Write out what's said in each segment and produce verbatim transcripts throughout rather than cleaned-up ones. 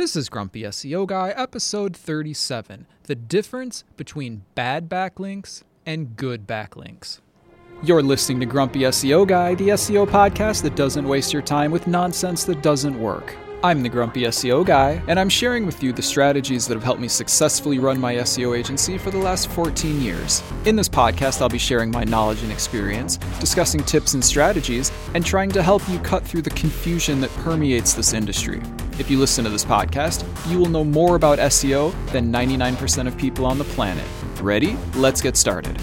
This is Grumpy S E O Guy, episode thirty-seven, the difference between bad backlinks and good backlinks. You're listening to Grumpy S E O Guy, the S E O podcast that doesn't waste your time with nonsense that doesn't work. I'm the Grumpy S E O Guy, and I'm sharing with you the strategies that have helped me successfully run my S E O agency for the last fourteen years. In this podcast, I'll be sharing my knowledge and experience, discussing tips and strategies, and trying to help you cut through the confusion that permeates this industry. If you listen to this podcast, you will know more about S E O than ninety-nine percent of people on the planet. Ready? Let's get started.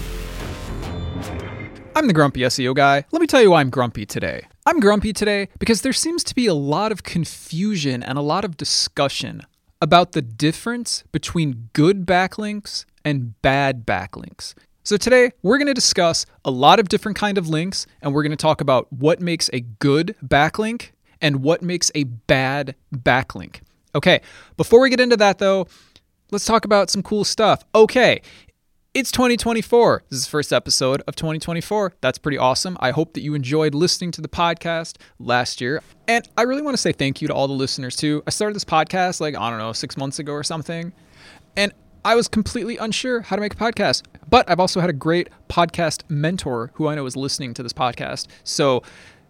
I'm the Grumpy S E O Guy. Let me tell you why I'm grumpy today. I'm grumpy today because there seems to be a lot of confusion and a lot of discussion about the difference between good backlinks and bad backlinks. So today, we're going to discuss a lot of different kind of links, and we're going to talk about what makes a good backlink and what makes a bad backlink. Okay, before we get into that though, let's talk about some cool stuff. Okay. It's twenty twenty-four. This is the first episode of twenty twenty-four. That's pretty awesome. I hope that you enjoyed listening to the podcast last year. And I really want to say thank you to all the listeners too. I started this podcast like, I don't know, six months ago or something. And I was completely unsure how to make a podcast. But I've also had a great podcast mentor who I know is listening to this podcast. So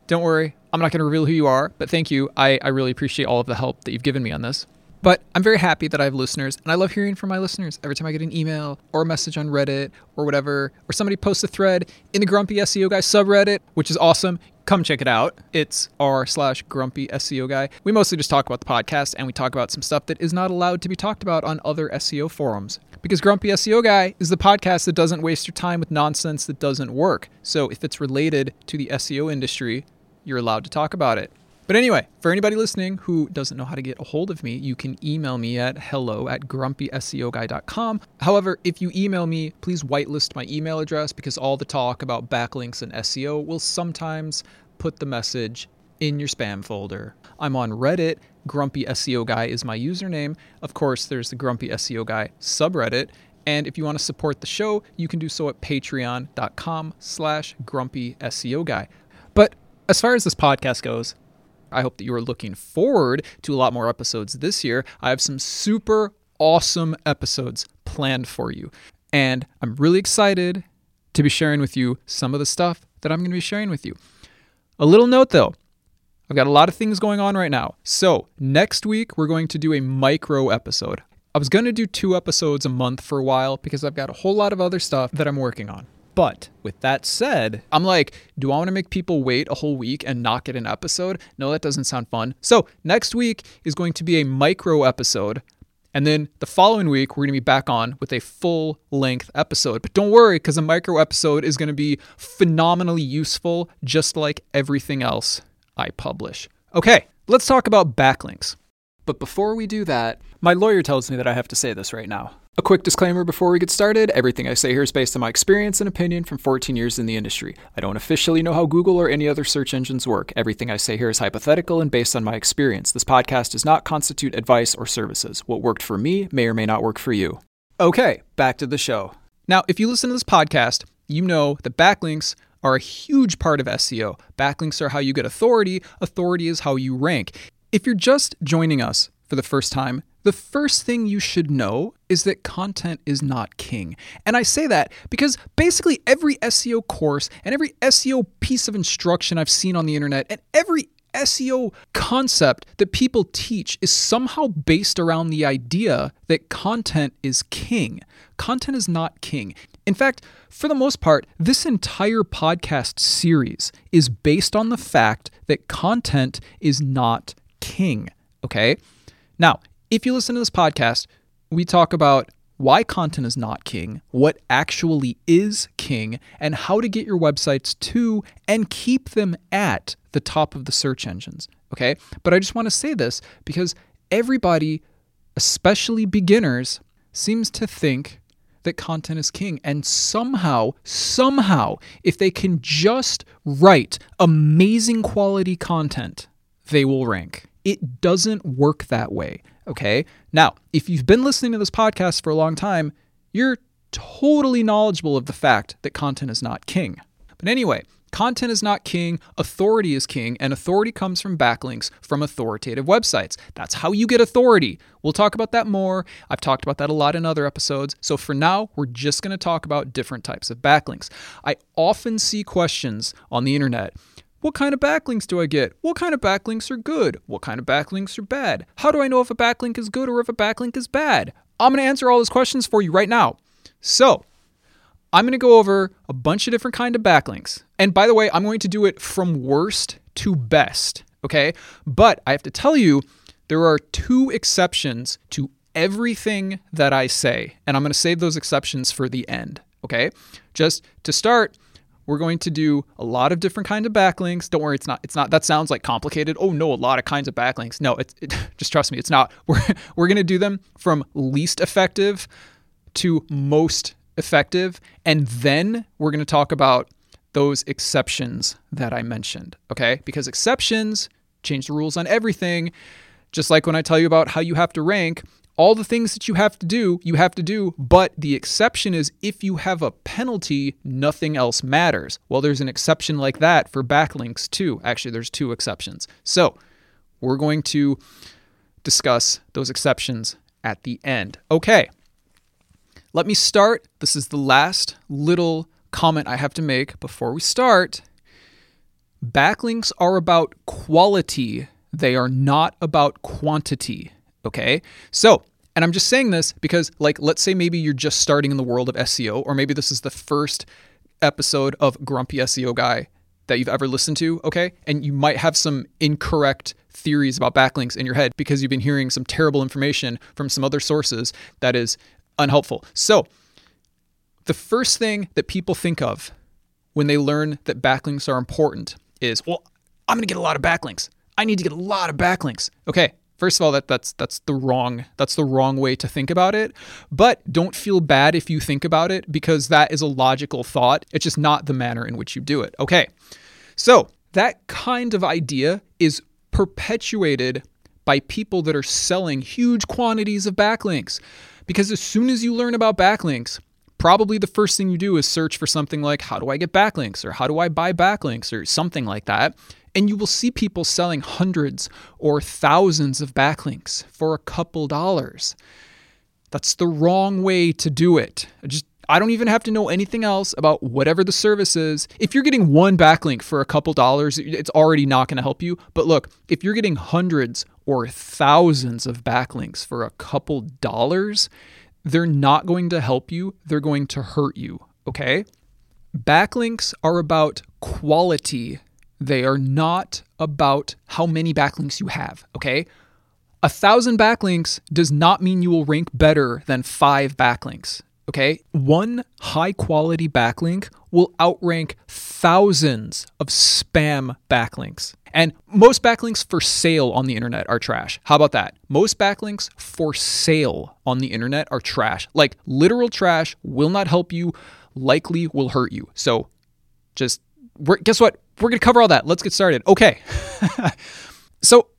don't worry, I'm not going to reveal who you are. But thank you. I, I really appreciate all of the help that you've given me on this. But I'm very happy that I have listeners, and I love hearing from my listeners. Every time I get an email or a message on Reddit or whatever, or somebody posts a thread in the Grumpy S E O Guy subreddit, which is awesome. Come check it out. It's r slash grumpy SEO guy. We mostly just talk about the podcast, and we talk about some stuff that is not allowed to be talked about on other S E O forums. Because Grumpy S E O Guy is the podcast that doesn't waste your time with nonsense that doesn't work. So if it's related to the S E O industry, you're allowed to talk about it. But anyway, for anybody listening who doesn't know how to get a hold of me, you can email me at hello at grumpy S E O guy dot com. However, if you email me, please whitelist my email address because all the talk about backlinks and S E O will sometimes put the message in your spam folder. I'm on Reddit. Grumpy S E O Guy is my username. Of course, there's the Grumpy S E O Guy subreddit. And if you want to support the show, you can do so at patreon.com slash grumpy SEO guy. But as far as this podcast goes, I hope that you are looking forward to a lot more episodes this year. I have some super awesome episodes planned for you. And I'm really excited to be sharing with you some of the stuff that I'm going to be sharing with you. A little note though, I've got a lot of things going on right now. So next week, we're going to do a micro episode. I was going to do two episodes a month for a while because I've got a whole lot of other stuff that I'm working on. But with that said, I'm like, do I want to make people wait a whole week and not get an episode? No, that doesn't sound fun. So next week is going to be a micro episode. And then the following week, we're going to be back on with a full length episode. But don't worry, because a micro episode is going to be phenomenally useful, just like everything else I publish. Okay, let's talk about backlinks. But before we do that, my lawyer tells me that I have to say this right now. A quick disclaimer before we get started. Everything I say here is based on my experience and opinion from fourteen years in the industry. I don't officially know how Google or any other search engines work. Everything I say here is hypothetical and based on my experience. This podcast does not constitute advice or services. What worked for me may or may not work for you. Okay, back to the show. Now, if you listen to this podcast, you know that backlinks are a huge part of S E O. Backlinks are how you get authority. Authority is how you rank. If you're just joining us for the first time, the first thing you should know is that content is not king. And I say that because basically every S E O course and every S E O piece of instruction I've seen on the internet and every S E O concept that people teach is somehow based around the idea that content is king. Content is not king. In fact, for the most part, this entire podcast series is based on the fact that content is not king. Okay? Now, if you listen to this podcast, we talk about why content is not king, what actually is king, and how to get your websites to and keep them at the top of the search engines, okay? But I just want to say this because everybody, especially beginners, seems to think that content is king. And somehow, somehow, if they can just write amazing quality content, they will rank. It doesn't work that way. Okay. Now, if you've been listening to this podcast for a long time, you're totally knowledgeable of the fact that content is not king. But anyway, Content is not king, authority is king, and authority comes from backlinks from authoritative websites. That's how you get authority. We'll talk about that more. I've talked about that a lot in other episodes. So for now, we're just going to talk about different types of backlinks. I often see questions on the internet. What kind of backlinks do I get? What kind of backlinks are good? What kind of backlinks are bad? How do I know if a backlink is good or if a backlink is bad? I'm going to answer all those questions for you right now. So I'm going to go over a bunch of different kinds of backlinks. And by the way, I'm going to do it from worst to best, okay? But I have to tell you, there are two exceptions to everything that I say. And I'm going to save those exceptions for the end, okay? Just to start, we're going to do a lot of different kinds of backlinks. Don't worry, it's not, it's not, that sounds like complicated. Oh no, a lot of kinds of backlinks. No, it's, it, just trust me, it's not. We're, we're going to do them from least effective to most effective. And then we're going to talk about those exceptions that I mentioned, okay? Because exceptions change the rules on everything. Just like when I tell you about how you have to rank, all the things that you have to do, you have to do, but the exception is if you have a penalty, nothing else matters. Well, there's an exception like that for backlinks too. Actually, there's two exceptions. So we're going to discuss those exceptions at the end. Okay, let me start. This is the last little comment I have to make before we start. Backlinks are about quality. They are not about quantity. Okay. So, and I'm just saying this because, like, let's say maybe you're just starting in the world of S E O, or maybe this is the first episode of Grumpy S E O Guy that you've ever listened to. Okay. And you might have some incorrect theories about backlinks in your head because you've been hearing some terrible information from some other sources that is unhelpful. So, the first thing that people think of when they learn that backlinks are important is, well, I'm going to get a lot of backlinks. I need to get a lot of backlinks. Okay, first of all, that that's that's the wrong that's the wrong way to think about it. But don't feel bad if you think about it, because that is a logical thought. It's just not the manner in which you do it. Okay, so that kind of idea is perpetuated by people that are selling huge quantities of backlinks, because as soon as you learn about backlinks, probably the first thing you do is search for something like, how do I get backlinks, or how do I buy backlinks, or something like that. And you will see people selling hundreds or thousands of backlinks for a couple dollars. That's the wrong way to do it. I just, I don't even have to know anything else about whatever the service is. If you're getting one backlink for a couple dollars, it's already not going to help you. But look, if you're getting hundreds or thousands of backlinks for a couple dollars, they're not going to help you. They're going to hurt you, okay? Backlinks are about quality. They are not about how many backlinks you have, okay? A thousand backlinks does not mean you will rank better than five backlinks, okay? One high-quality backlink will outrank thousands of spam backlinks. And most backlinks for sale on the internet are trash. How about that? Most backlinks for sale on the internet are trash. Like, literal trash, will not help you, likely will hurt you. So just, we're, guess what? We're going to cover all that. Let's get started. Okay. So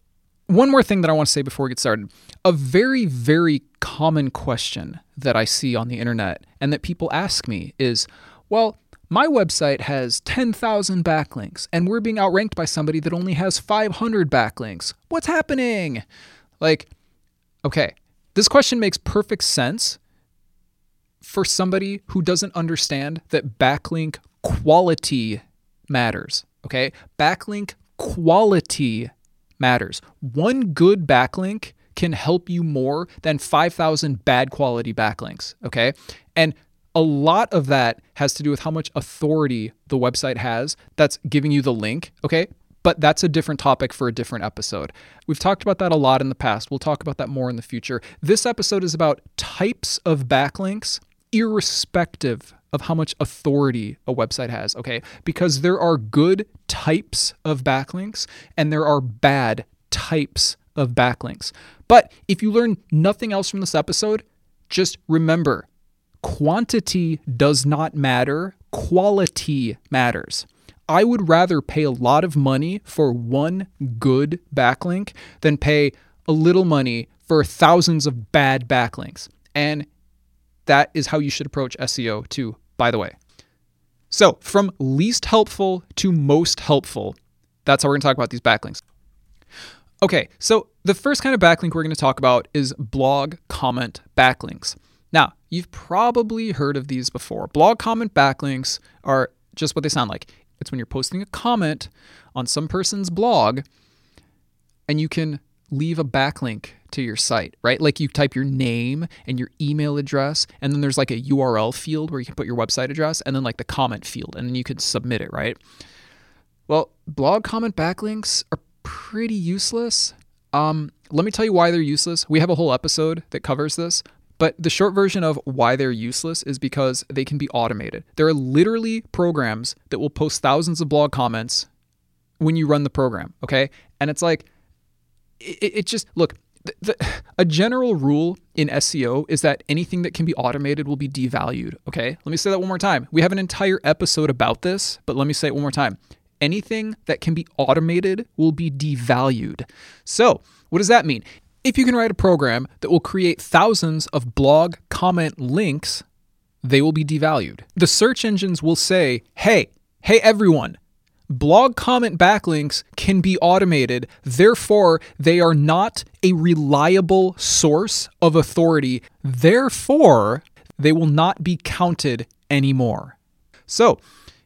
one more thing that I want to say before we get started. A very, very common question that I see on the internet and that people ask me is, well, my website has ten thousand backlinks and we're being outranked by somebody that only has five hundred backlinks. What's happening? Like, okay, this question makes perfect sense for somebody who doesn't understand that backlink quality matters, okay? Backlink quality matters. One good backlink can help you more than five thousand bad quality backlinks, okay? And a lot of that has to do with how much authority the website has that's giving you the link, okay? But that's a different topic for a different episode. We've talked about that a lot in the past. We'll talk about that more in the future. This episode is about types of backlinks, irrespective of how much authority a website has, okay? Because there are good types of backlinks and there are bad types of backlinks. But if you learn nothing else from this episode, just remember, quantity does not matter. Quality matters. I would rather pay a lot of money for one good backlink than pay a little money for thousands of bad backlinks. And that is how you should approach S E O too, by the way. So from least helpful to most helpful, that's how we're going to talk about these backlinks. Okay, so the first kind of backlink we're going to talk about is blog comment backlinks. Now, you've probably heard of these before. Blog comment backlinks are just what they sound like. It's when you're posting a comment on some person's blog and you can leave a backlink to your site, right? Like you type your name and your email address, and then there's like a U R L field where you can put your website address, and then like the comment field, and then you can submit it, right? Well, blog comment backlinks are pretty useless. Um, let me tell you why they're useless. We have a whole episode that covers this, but the short version of why they're useless is because they can be automated. There are literally programs that will post thousands of blog comments when you run the program, okay? And it's like, it, it just, look, the, the, a general rule in S E O is that anything that can be automated will be devalued, okay? Let me say that one more time. We have an entire episode about this, but let me say it one more time. Anything that can be automated will be devalued. So what does that mean? If you can write a program that will create thousands of blog comment links, they will be devalued. The search engines will say, hey, hey, everyone, blog comment backlinks can be automated. Therefore, they are not a reliable source of authority. Therefore, they will not be counted anymore. So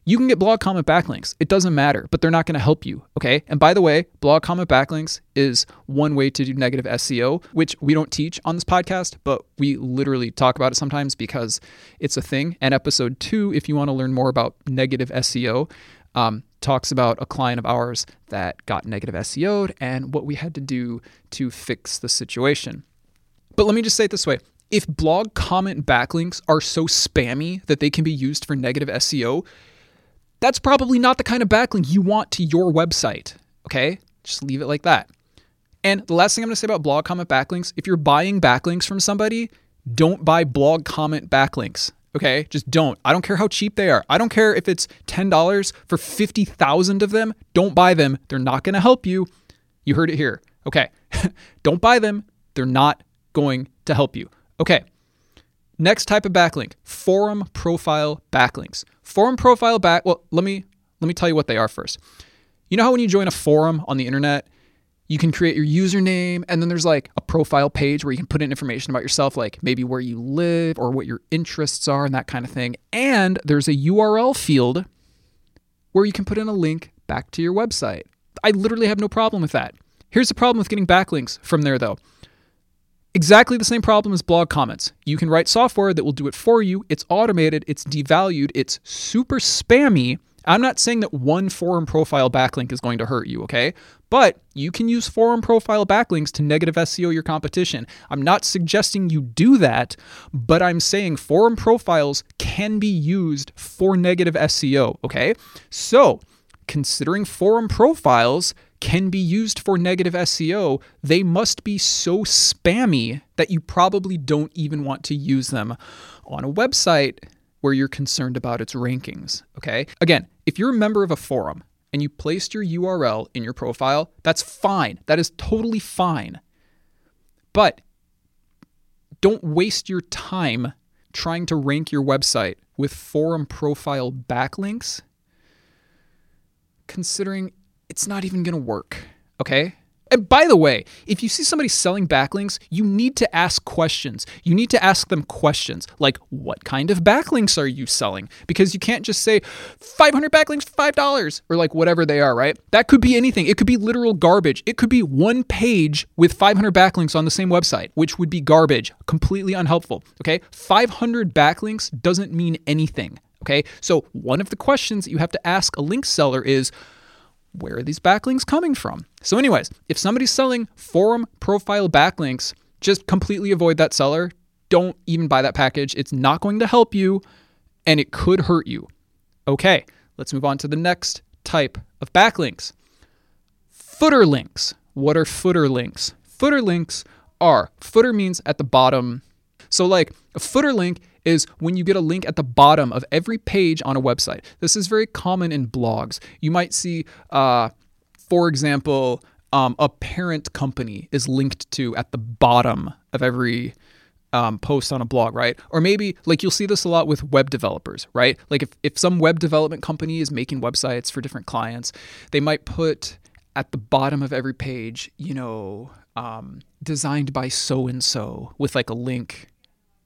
you can get blog comment backlinks. It doesn't matter, but they're not going to help you, okay? And by the way, blog comment backlinks is one way to do negative S E O, which we don't teach on this podcast, but we literally talk about it sometimes because it's a thing. And episode two, if you want to learn more about negative S E O, um, talks about a client of ours that got negative S E O'd and what we had to do to fix the situation. But let me just say it this way. If blog comment backlinks are so spammy that they can be used for negative S E O, that's probably not the kind of backlink you want to your website, okay? Just leave it like that. And the last thing I'm going to say about blog comment backlinks, if you're buying backlinks from somebody, don't buy blog comment backlinks, okay? Just don't. I don't care how cheap they are. I don't care if it's ten dollars for fifty thousand of them. Don't buy them. They're not going to help you. You heard it here. Okay. Don't buy them. They're not going to help you. Okay. Next type of backlink, forum profile backlinks. Forum profile back, well, let me let me tell you what they are first. You know how when you join a forum on the internet, you can create your username and then there's like a profile page where you can put in information about yourself, like maybe where you live or what your interests are and that kind of thing. And there's a U R L field where you can put in a link back to your website. I literally have no problem with that. Here's the problem with getting backlinks from there though. Exactly the same problem as blog comments. You can write software that will do it for you. It's automated. It's devalued. It's super spammy. I'm not saying that one forum profile backlink is going to hurt you, okay? But you can use forum profile backlinks to negative S E O your competition. I'm not suggesting you do that, but I'm saying forum profiles can be used for negative S E O, okay? So considering forum profiles can be used for negative S E O, they must be so spammy that you probably don't even want to use them on a website where you're concerned about its rankings, okay? Again, if you're a member of a forum and you placed your U R L in your profile, that's fine. That is totally fine. But don't waste your time trying to rank your website with forum profile backlinks, considering it's not even going to work, okay? And by the way, if you see somebody selling backlinks, you need to ask questions. You need to ask them questions like, what kind of backlinks are you selling? Because you can't just say five hundred backlinks for five dollars or like whatever they are, right? That could be anything. It could be literal garbage. It could be one page with five hundred backlinks on the same website, which would be garbage, completely unhelpful, okay? five hundred backlinks doesn't mean anything, okay? So one of the questions that you have to ask a link seller is, where are these backlinks coming from? So anyways, if somebody's selling forum profile backlinks, just completely avoid that seller. Don't even buy that package. It's not going to help you and it could hurt you. Okay, let's move on to the next type of backlinks. Footer links. What are footer links? Footer links are, footer means at the bottom. So like a footer link is when you get a link at the bottom of every page on a website. This is very common in blogs. You might see, uh, for example, um, a parent company is linked to at the bottom of every um, post on a blog, right? Or maybe like you'll see this a lot with web developers, right? Like if, if some web development company is making websites for different clients, they might put at the bottom of every page, you know, um, designed by so-and-so with like a link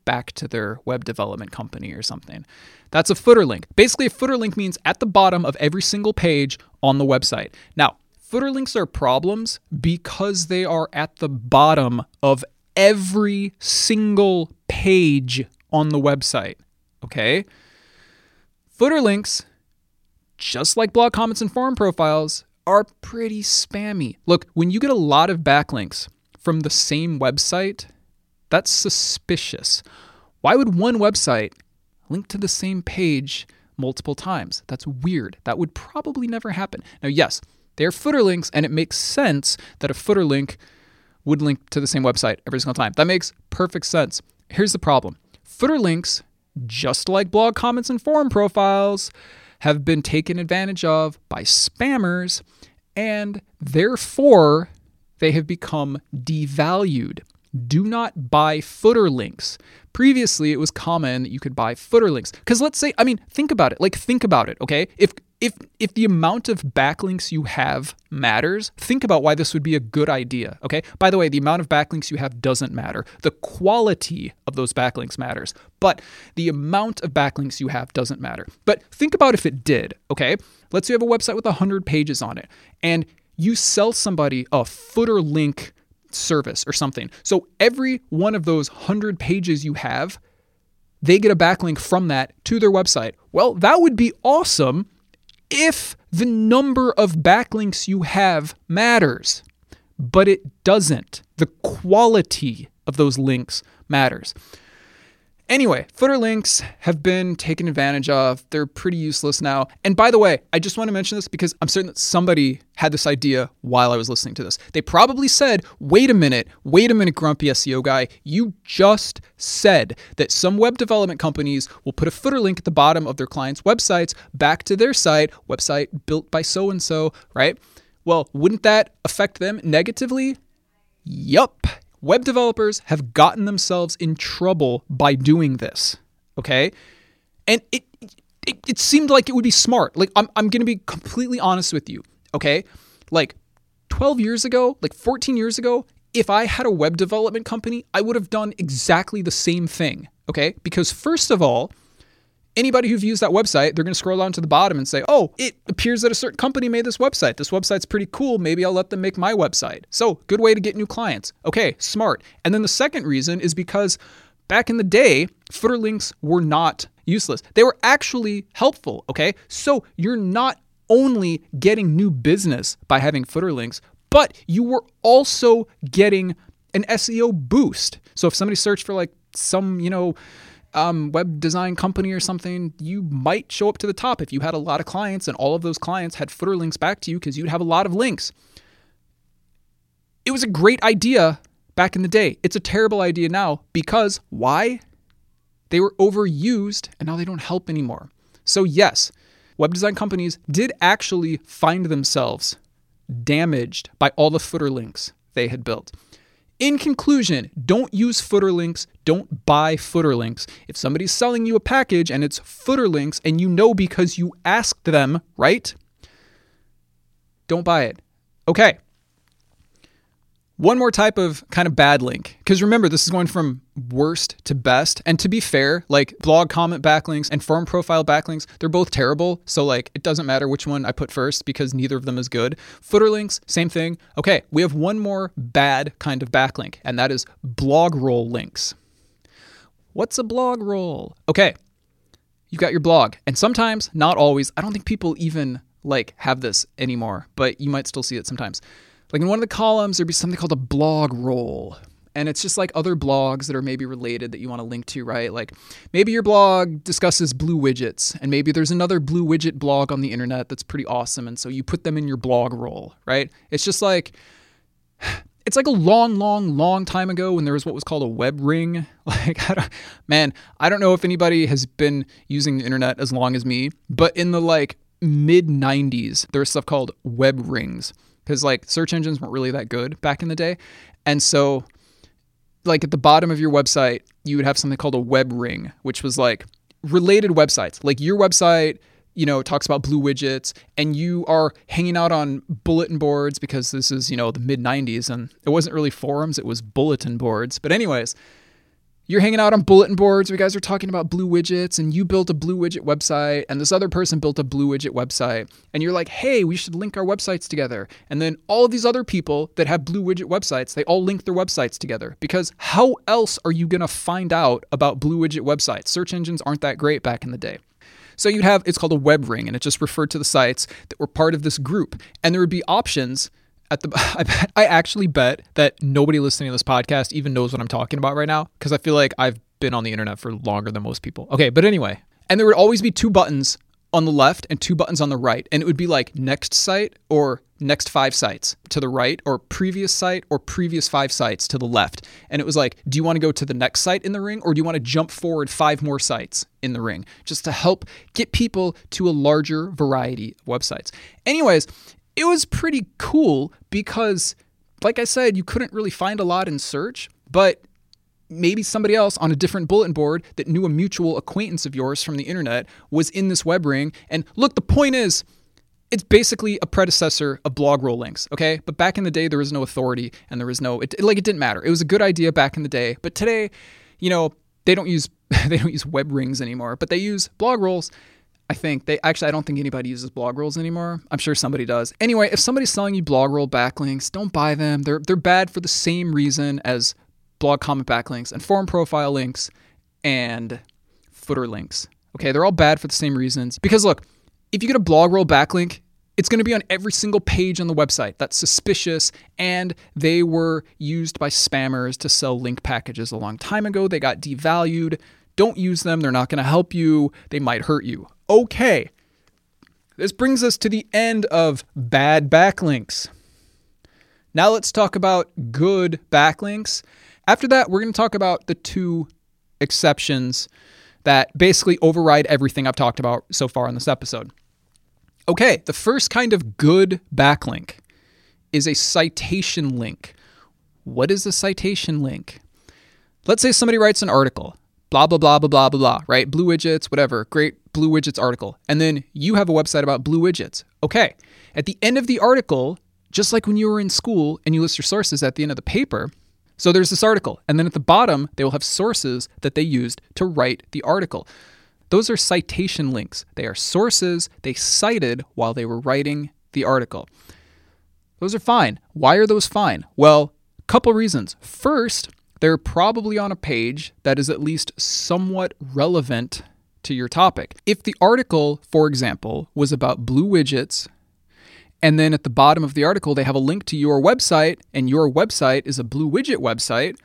back to their web development company or something. That's a footer link. Basically, a footer link means at the bottom of every single page on the website. Now, footer links are problems because they are at the bottom of every single page on the website, okay? Footer links, just like blog comments and forum profiles, are pretty spammy. Look, when you get a lot of backlinks from the same website, that's suspicious. Why would one website link to the same page multiple times? That's weird. That would probably never happen. Now, yes, they're footer links, and it makes sense that a footer link would link to the same website every single time. That makes perfect sense. Here's the problem. Footer links, just like blog comments and forum profiles, have been taken advantage of by spammers, and therefore they have become devalued. Do not buy footer links. Previously, it was common that you could buy footer links. Because let's say, I mean, think about it. Like, think about it, okay? If if if the amount of backlinks you have matters, think about why this would be a good idea, okay? By the way, the amount of backlinks you have doesn't matter. The quality of those backlinks matters. But the amount of backlinks you have doesn't matter. But think about if it did, okay? Let's say you have a website with one hundred pages on it, and you sell somebody a footer link service or something. So every one of those one hundred pages you have, they get a backlink from that to their website. Well, that would be awesome if the number of backlinks you have matters, but it doesn't. The quality of those links matters. Anyway, footer links have been taken advantage of. They're pretty useless now. And by the way, I just want to mention this because I'm certain that somebody had this idea while I was listening to this. They probably said, wait a minute, wait a minute, grumpy S E O guy. You just said that some web development companies will put a footer link at the bottom of their clients' websites back to their site, website built by so-and-so, right? Well, wouldn't that affect them negatively? Yup. Web developers have gotten themselves in trouble by doing this, okay? And it it, it seemed like it would be smart. Like, I'm, I'm going to be completely honest with you, okay? Like, twelve years ago, like fourteen years ago, if I had a web development company, I would have done exactly the same thing, okay? Because first of all, anybody who views that website, they're going to scroll down to the bottom and say, oh, it appears that a certain company made this website. This website's pretty cool. Maybe I'll let them make my website. So good way to get new clients. Okay, smart. And then the second reason is because back in the day, footer links were not useless. They were actually helpful, okay? So you're not only getting new business by having footer links, but you were also getting an S E O boost. So if somebody searched for like some, you know, Um, web design company or something, you might show up to the top if you had a lot of clients and all of those clients had footer links back to you because you'd have a lot of links. It was a great idea back in the day. It's a terrible idea now because why? They were overused and now they don't help anymore. So yes, web design companies did actually find themselves damaged by all the footer links they had built. In conclusion, don't use footer links. Don't buy footer links. If somebody's selling you a package and it's footer links and you know because you asked them, right? Don't buy it. Okay. One more type of kind of bad link. Because remember, this is going from worst to best. And to be fair, like blog comment backlinks and forum profile backlinks, they're both terrible. So like it doesn't matter which one I put first because neither of them is good. Footer links, same thing. Okay, we have one more bad kind of backlink, and that is blog roll links. What's a blog roll? Okay, you've got your blog. And sometimes, not always, I don't think people even like have this anymore, but you might still see it sometimes. Like in one of the columns, there'd be something called a blog roll. And it's just like other blogs that are maybe related that you want to link to, right? Like maybe your blog discusses blue widgets and maybe there's another blue widget blog on the internet that's pretty awesome. And so you put them in your blog roll, right? It's just like, it's like a long, long, long time ago when there was what was called a web ring. Like, I don't, man, I don't know if anybody has been using the internet as long as me, but in the like mid nineties, there was stuff called web rings. Because like search engines weren't really that good back in the day. And so like at the bottom of your website, you would have something called a web ring, which was like related websites. Like your website, you know, talks about blue widgets, and you are hanging out on bulletin boards because this is, you know, the mid nineties, and it wasn't really forums, it was bulletin boards. But anyways, you're hanging out on bulletin boards. You guys are talking about blue widgets, and you built a blue widget website, and this other person built a blue widget website, and you're like, hey, we should link our websites together. And then all these other people that have blue widget websites, they all link their websites together, because how else are you going to find out about blue widget websites? Search engines aren't that great back in the day. So you'd have, it's called a web ring, and it just referred to the sites that were part of this group. And there would be options at the, I bet, I actually bet that nobody listening to this podcast even knows what I'm talking about right now, because I feel like I've been on the internet for longer than most people. Okay, but anyway. And there would always be two buttons on the left and two buttons on the right. And it would be like next site or next five sites to the right, or previous site or previous five sites to the left. And it was like, do you want to go to the next site in the ring, or do you want to jump forward five more sites in the ring, just to help get people to a larger variety of websites? Anyways, it was pretty cool because, like I said, you couldn't really find a lot in search, but maybe somebody else on a different bulletin board that knew a mutual acquaintance of yours from the internet was in this web ring. And look, the point is, it's basically a predecessor of BlogRoll links, okay? But back in the day, there was no authority, and there was no, it, like, it didn't matter. It was a good idea back in the day, but today, you know, they don't use they don't use web rings anymore, but they use BlogRolls. I think they actually, I don't think anybody uses BlogRolls anymore. I'm sure somebody does. Anyway, if somebody's selling you BlogRoll backlinks, don't buy them. They're they're bad for the same reason as blog comment backlinks and forum profile links and footer links. Okay, they're all bad for the same reasons. Because look, if you get a BlogRoll backlink, it's going to be on every single page on the website. That's suspicious. And they were used by spammers to sell link packages a long time ago. They got devalued. Don't use them. They're not going to help you. They might hurt you. Okay. This brings us to the end of bad backlinks. Now let's talk about good backlinks. After that, we're going to talk about the two exceptions that basically override everything I've talked about so far in this episode. Okay, the first kind of good backlink is a citation link. What is a citation link? Let's say somebody writes an article, blah, blah, blah, blah, blah, blah, blah, right? Blue Widgets, whatever, great Blue Widgets article. And then you have a website about Blue Widgets. Okay, at the end of the article, just like when you were in school and you list your sources at the end of the paper, so there's this article, and then at the bottom, they will have sources that they used to write the article. Those are citation links. They are sources they cited while they were writing the article. Those are fine. Why are those fine? Well, a couple reasons. First, they're probably on a page that is at least somewhat relevant to your topic. If the article, for example, was about blue widgets, and then at the bottom of the article, they have a link to your website, and your website is a Blue Widget website,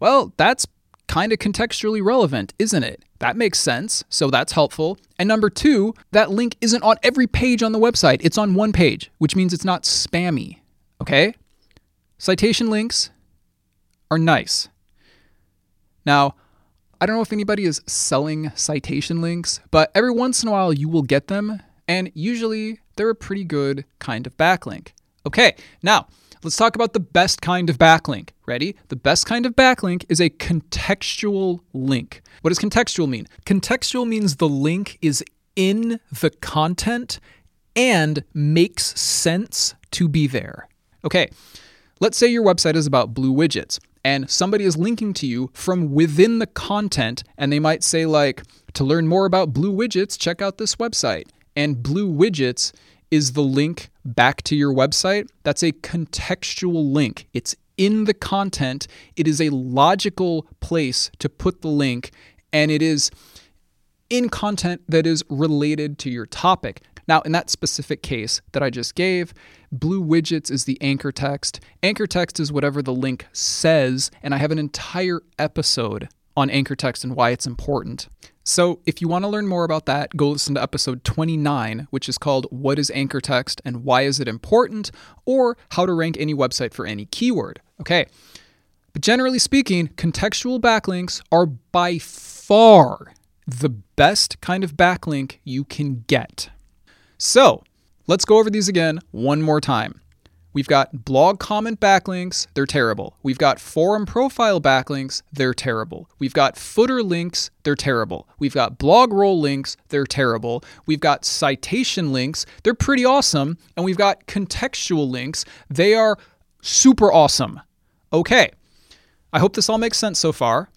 well, that's kind of contextually relevant, isn't it? That makes sense, so that's helpful. And number two, that link isn't on every page on the website. It's on one page, which means it's not spammy, okay? Citation links are nice. Now, I don't know if anybody is selling citation links, but every once in a while, you will get them, and usually they're a pretty good kind of backlink. Okay, now let's talk about the best kind of backlink. Ready? The best kind of backlink is a contextual link. What does contextual mean? Contextual means the link is in the content and makes sense to be there. Okay, let's say your website is about blue widgets and somebody is linking to you from within the content, and they might say like, to learn more about blue widgets, check out this website. And blue widgets is the link back to your website. That's a contextual link. It's in the content. It is a logical place to put the link, and it is in content that is related to your topic. Now, in that specific case that I just gave, blue widgets is the anchor text. Anchor text is whatever the link says, and I have an entire episode on anchor text and why it's important. So if you want to learn more about that, go listen to episode twenty-nine, which is called What is Anchor Text and Why is it Important? Or How to Rank Any Website for Any Keyword. Okay. But generally speaking, contextual backlinks are by far the best kind of backlink you can get. So let's go over these again one more time. We've got blog comment backlinks, they're terrible. We've got forum profile backlinks, they're terrible. We've got footer links, they're terrible. We've got blog roll links, they're terrible. We've got citation links, they're pretty awesome. And we've got contextual links, they are super awesome. Okay, I hope this all makes sense so far.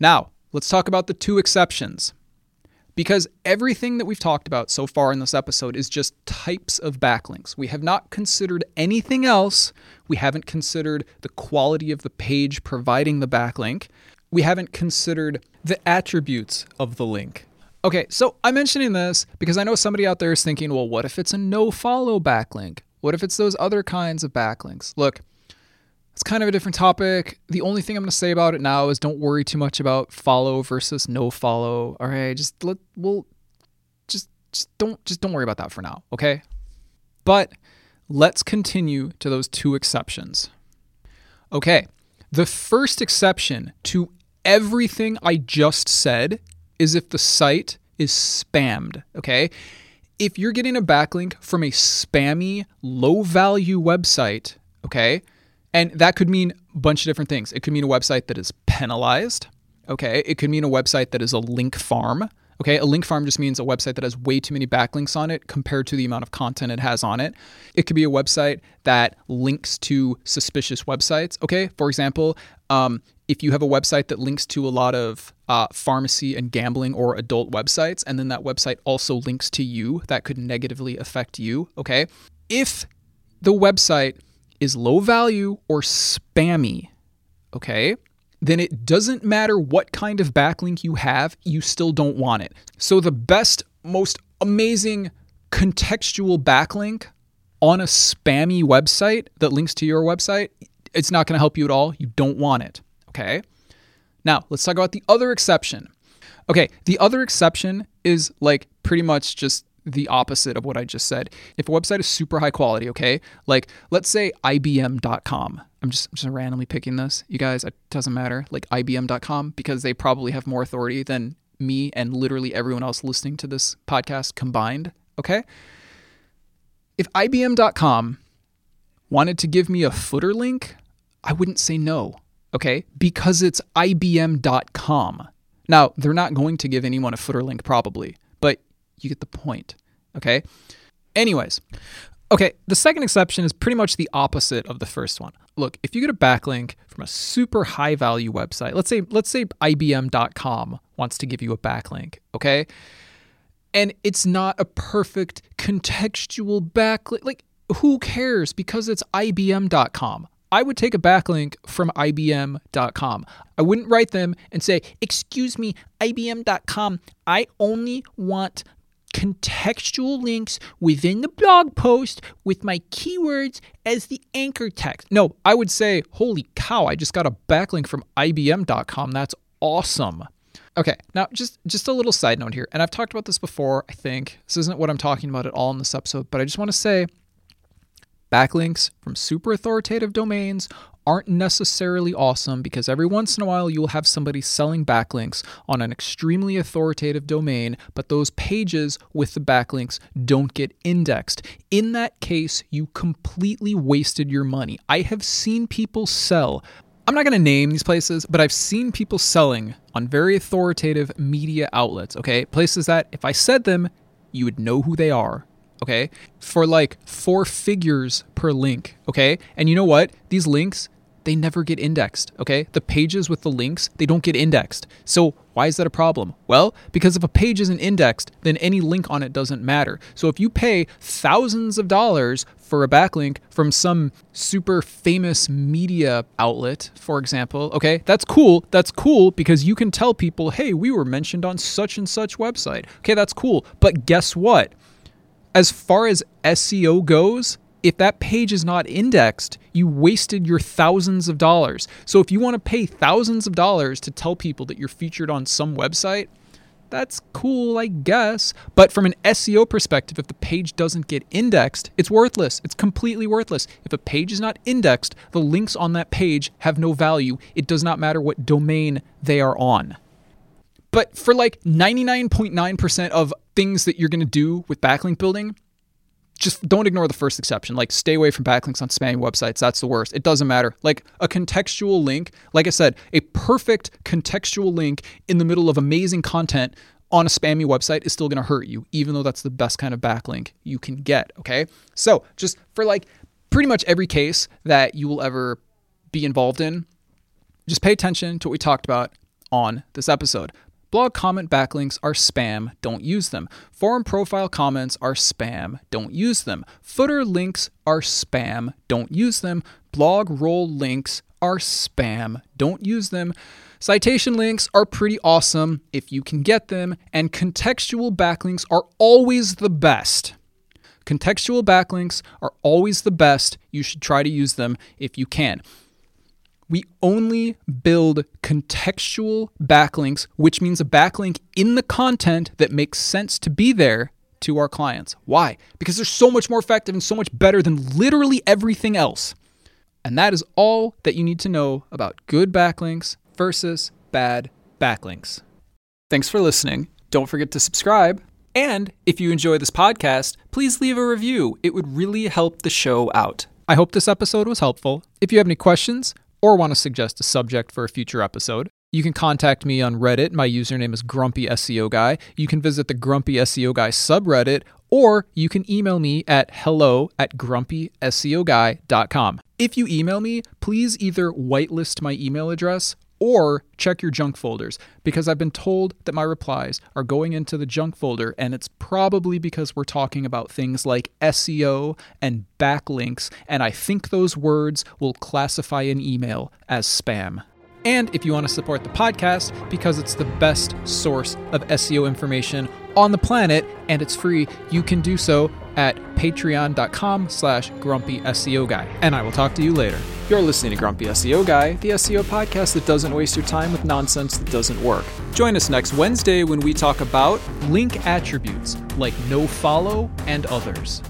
Now, let's talk about the two exceptions. Because everything that we've talked about so far in this episode is just types of backlinks. We have not considered anything else. We haven't considered the quality of the page providing the backlink. We haven't considered the attributes of the link. Okay, so I'm mentioning this because I know somebody out there is thinking, well, what if it's a no-follow backlink? What if it's those other kinds of backlinks? Look, it's kind of a different topic. The only thing I'm going to say about it now is don't worry too much about follow versus no follow. All right, just let we'll just just don't just don't worry about that for now, okay? But let's continue to those two exceptions. Okay. The first exception to everything I just said is if the site is spammed, okay? If you're getting a backlink from a spammy, low-value website, okay? And that could mean a bunch of different things. It could mean a website that is penalized, okay? It could mean a website that is a link farm, okay? A link farm just means a website that has way too many backlinks on it compared to the amount of content it has on it. It could be a website that links to suspicious websites, okay? For example, um, if you have a website that links to a lot of uh, pharmacy and gambling or adult websites, and then that website also links to you, that could negatively affect you, okay? If the website is low value or spammy, okay, then it doesn't matter what kind of backlink you have, you still don't want it. So the best, most amazing contextual backlink on a spammy website that links to your website, it's not going to help you at all. You don't want it, okay? Now, let's talk about the other exception. Okay, the other exception is like pretty much just the opposite of what I just said. If a website is super high quality, okay, like let's say I B M dot com. I'm just I'm just randomly picking this. You guys, it doesn't matter. Like I B M dot com, because they probably have more authority than me and literally everyone else listening to this podcast combined, okay? If I B M dot com wanted to give me a footer link, I wouldn't say no, okay? Because it's I B M dot com. Now, they're not going to give anyone a footer link probably, but you get the point, okay? Anyways, okay, the second exception is pretty much the opposite of the first one. Look, if you get a backlink from a super high-value website, let's say let's say I B M dot com wants to give you a backlink, okay? And it's not a perfect contextual backlink. Like, who cares? Because it's I B M dot com. I would take a backlink from I B M dot com. I wouldn't write them and say, excuse me, I B M dot com, I only want contextual links within the blog post with my keywords as the anchor text. No, I would say, holy cow, I just got a backlink from I B M dot com. That's awesome. Okay, now just, just a little side note here. And I've talked about this before, I think. This isn't what I'm talking about at all in this episode, but I just want to say backlinks from super authoritative domains aren't necessarily awesome because every once in a while you'll have somebody selling backlinks on an extremely authoritative domain, but those pages with the backlinks don't get indexed. In that case, you completely wasted your money. I have seen people sell, I'm not going to name these places, but I've seen people selling on very authoritative media outlets, okay? Places that if I said them, you would know who they are. Okay, for like four figures per link, okay? And you know what? These links, they never get indexed, okay? The pages with the links, they don't get indexed. So why is that a problem? Well, because if a page isn't indexed, then any link on it doesn't matter. So if you pay thousands of dollars for a backlink from some super famous media outlet, for example, okay, that's cool. That's cool because you can tell people, hey, we were mentioned on such and such website. Okay, that's cool. But guess what? As far as S E O goes, if that page is not indexed, you wasted your thousands of dollars. So if you want to pay thousands of dollars to tell people that you're featured on some website, that's cool, I guess. But from an S E O perspective, if the page doesn't get indexed, it's worthless. It's completely worthless. If a page is not indexed, the links on that page have no value. It does not matter what domain they are on. But for like ninety-nine point nine percent of things that you're going to do with backlink building, just don't ignore the first exception. Like, stay away from backlinks on spammy websites. That's the worst. It doesn't matter. Like, a contextual link, like I said, a perfect contextual link in the middle of amazing content on a spammy website is still going to hurt you, even though that's the best kind of backlink you can get. Okay. So just for like pretty much every case that you will ever be involved in, just pay attention to what we talked about on this episode. Blog comment backlinks are spam. Don't use them. Forum profile comments are spam. Don't use them. Footer links are spam. Don't use them. Blog roll links are spam. Don't use them. Citation links are pretty awesome if you can get them. And contextual backlinks are always the best. Contextual backlinks are always the best. You should try to use them if you can. We only build contextual backlinks, which means a backlink in the content that makes sense to be there to our clients. Why? Because they're so much more effective and so much better than literally everything else. And that is all that you need to know about good backlinks versus bad backlinks. Thanks for listening. Don't forget to subscribe. And if you enjoy this podcast, please leave a review. It would really help the show out. I hope this episode was helpful. If you have any questions, or want to suggest a subject for a future episode, you can contact me on Reddit. My username is Grumpy S E O Guy. You can visit the Grumpy S E O Guy subreddit, or you can email me at hello at grumpy S E O guy dot com. If you email me, please either whitelist my email address or check your junk folders, because I've been told that my replies are going into the junk folder, and it's probably because we're talking about things like S E O and backlinks, and I think those words will classify an email as spam. And if you want to support the podcast, because it's the best source of S E O information on the planet and it's free, you can do so at patreon.com slash grumpy SEO guy. And I will talk to you later. You're listening to Grumpy S E O Guy, the S E O podcast that doesn't waste your time with nonsense that doesn't work. Join us next Wednesday when we talk about link attributes like nofollow and others.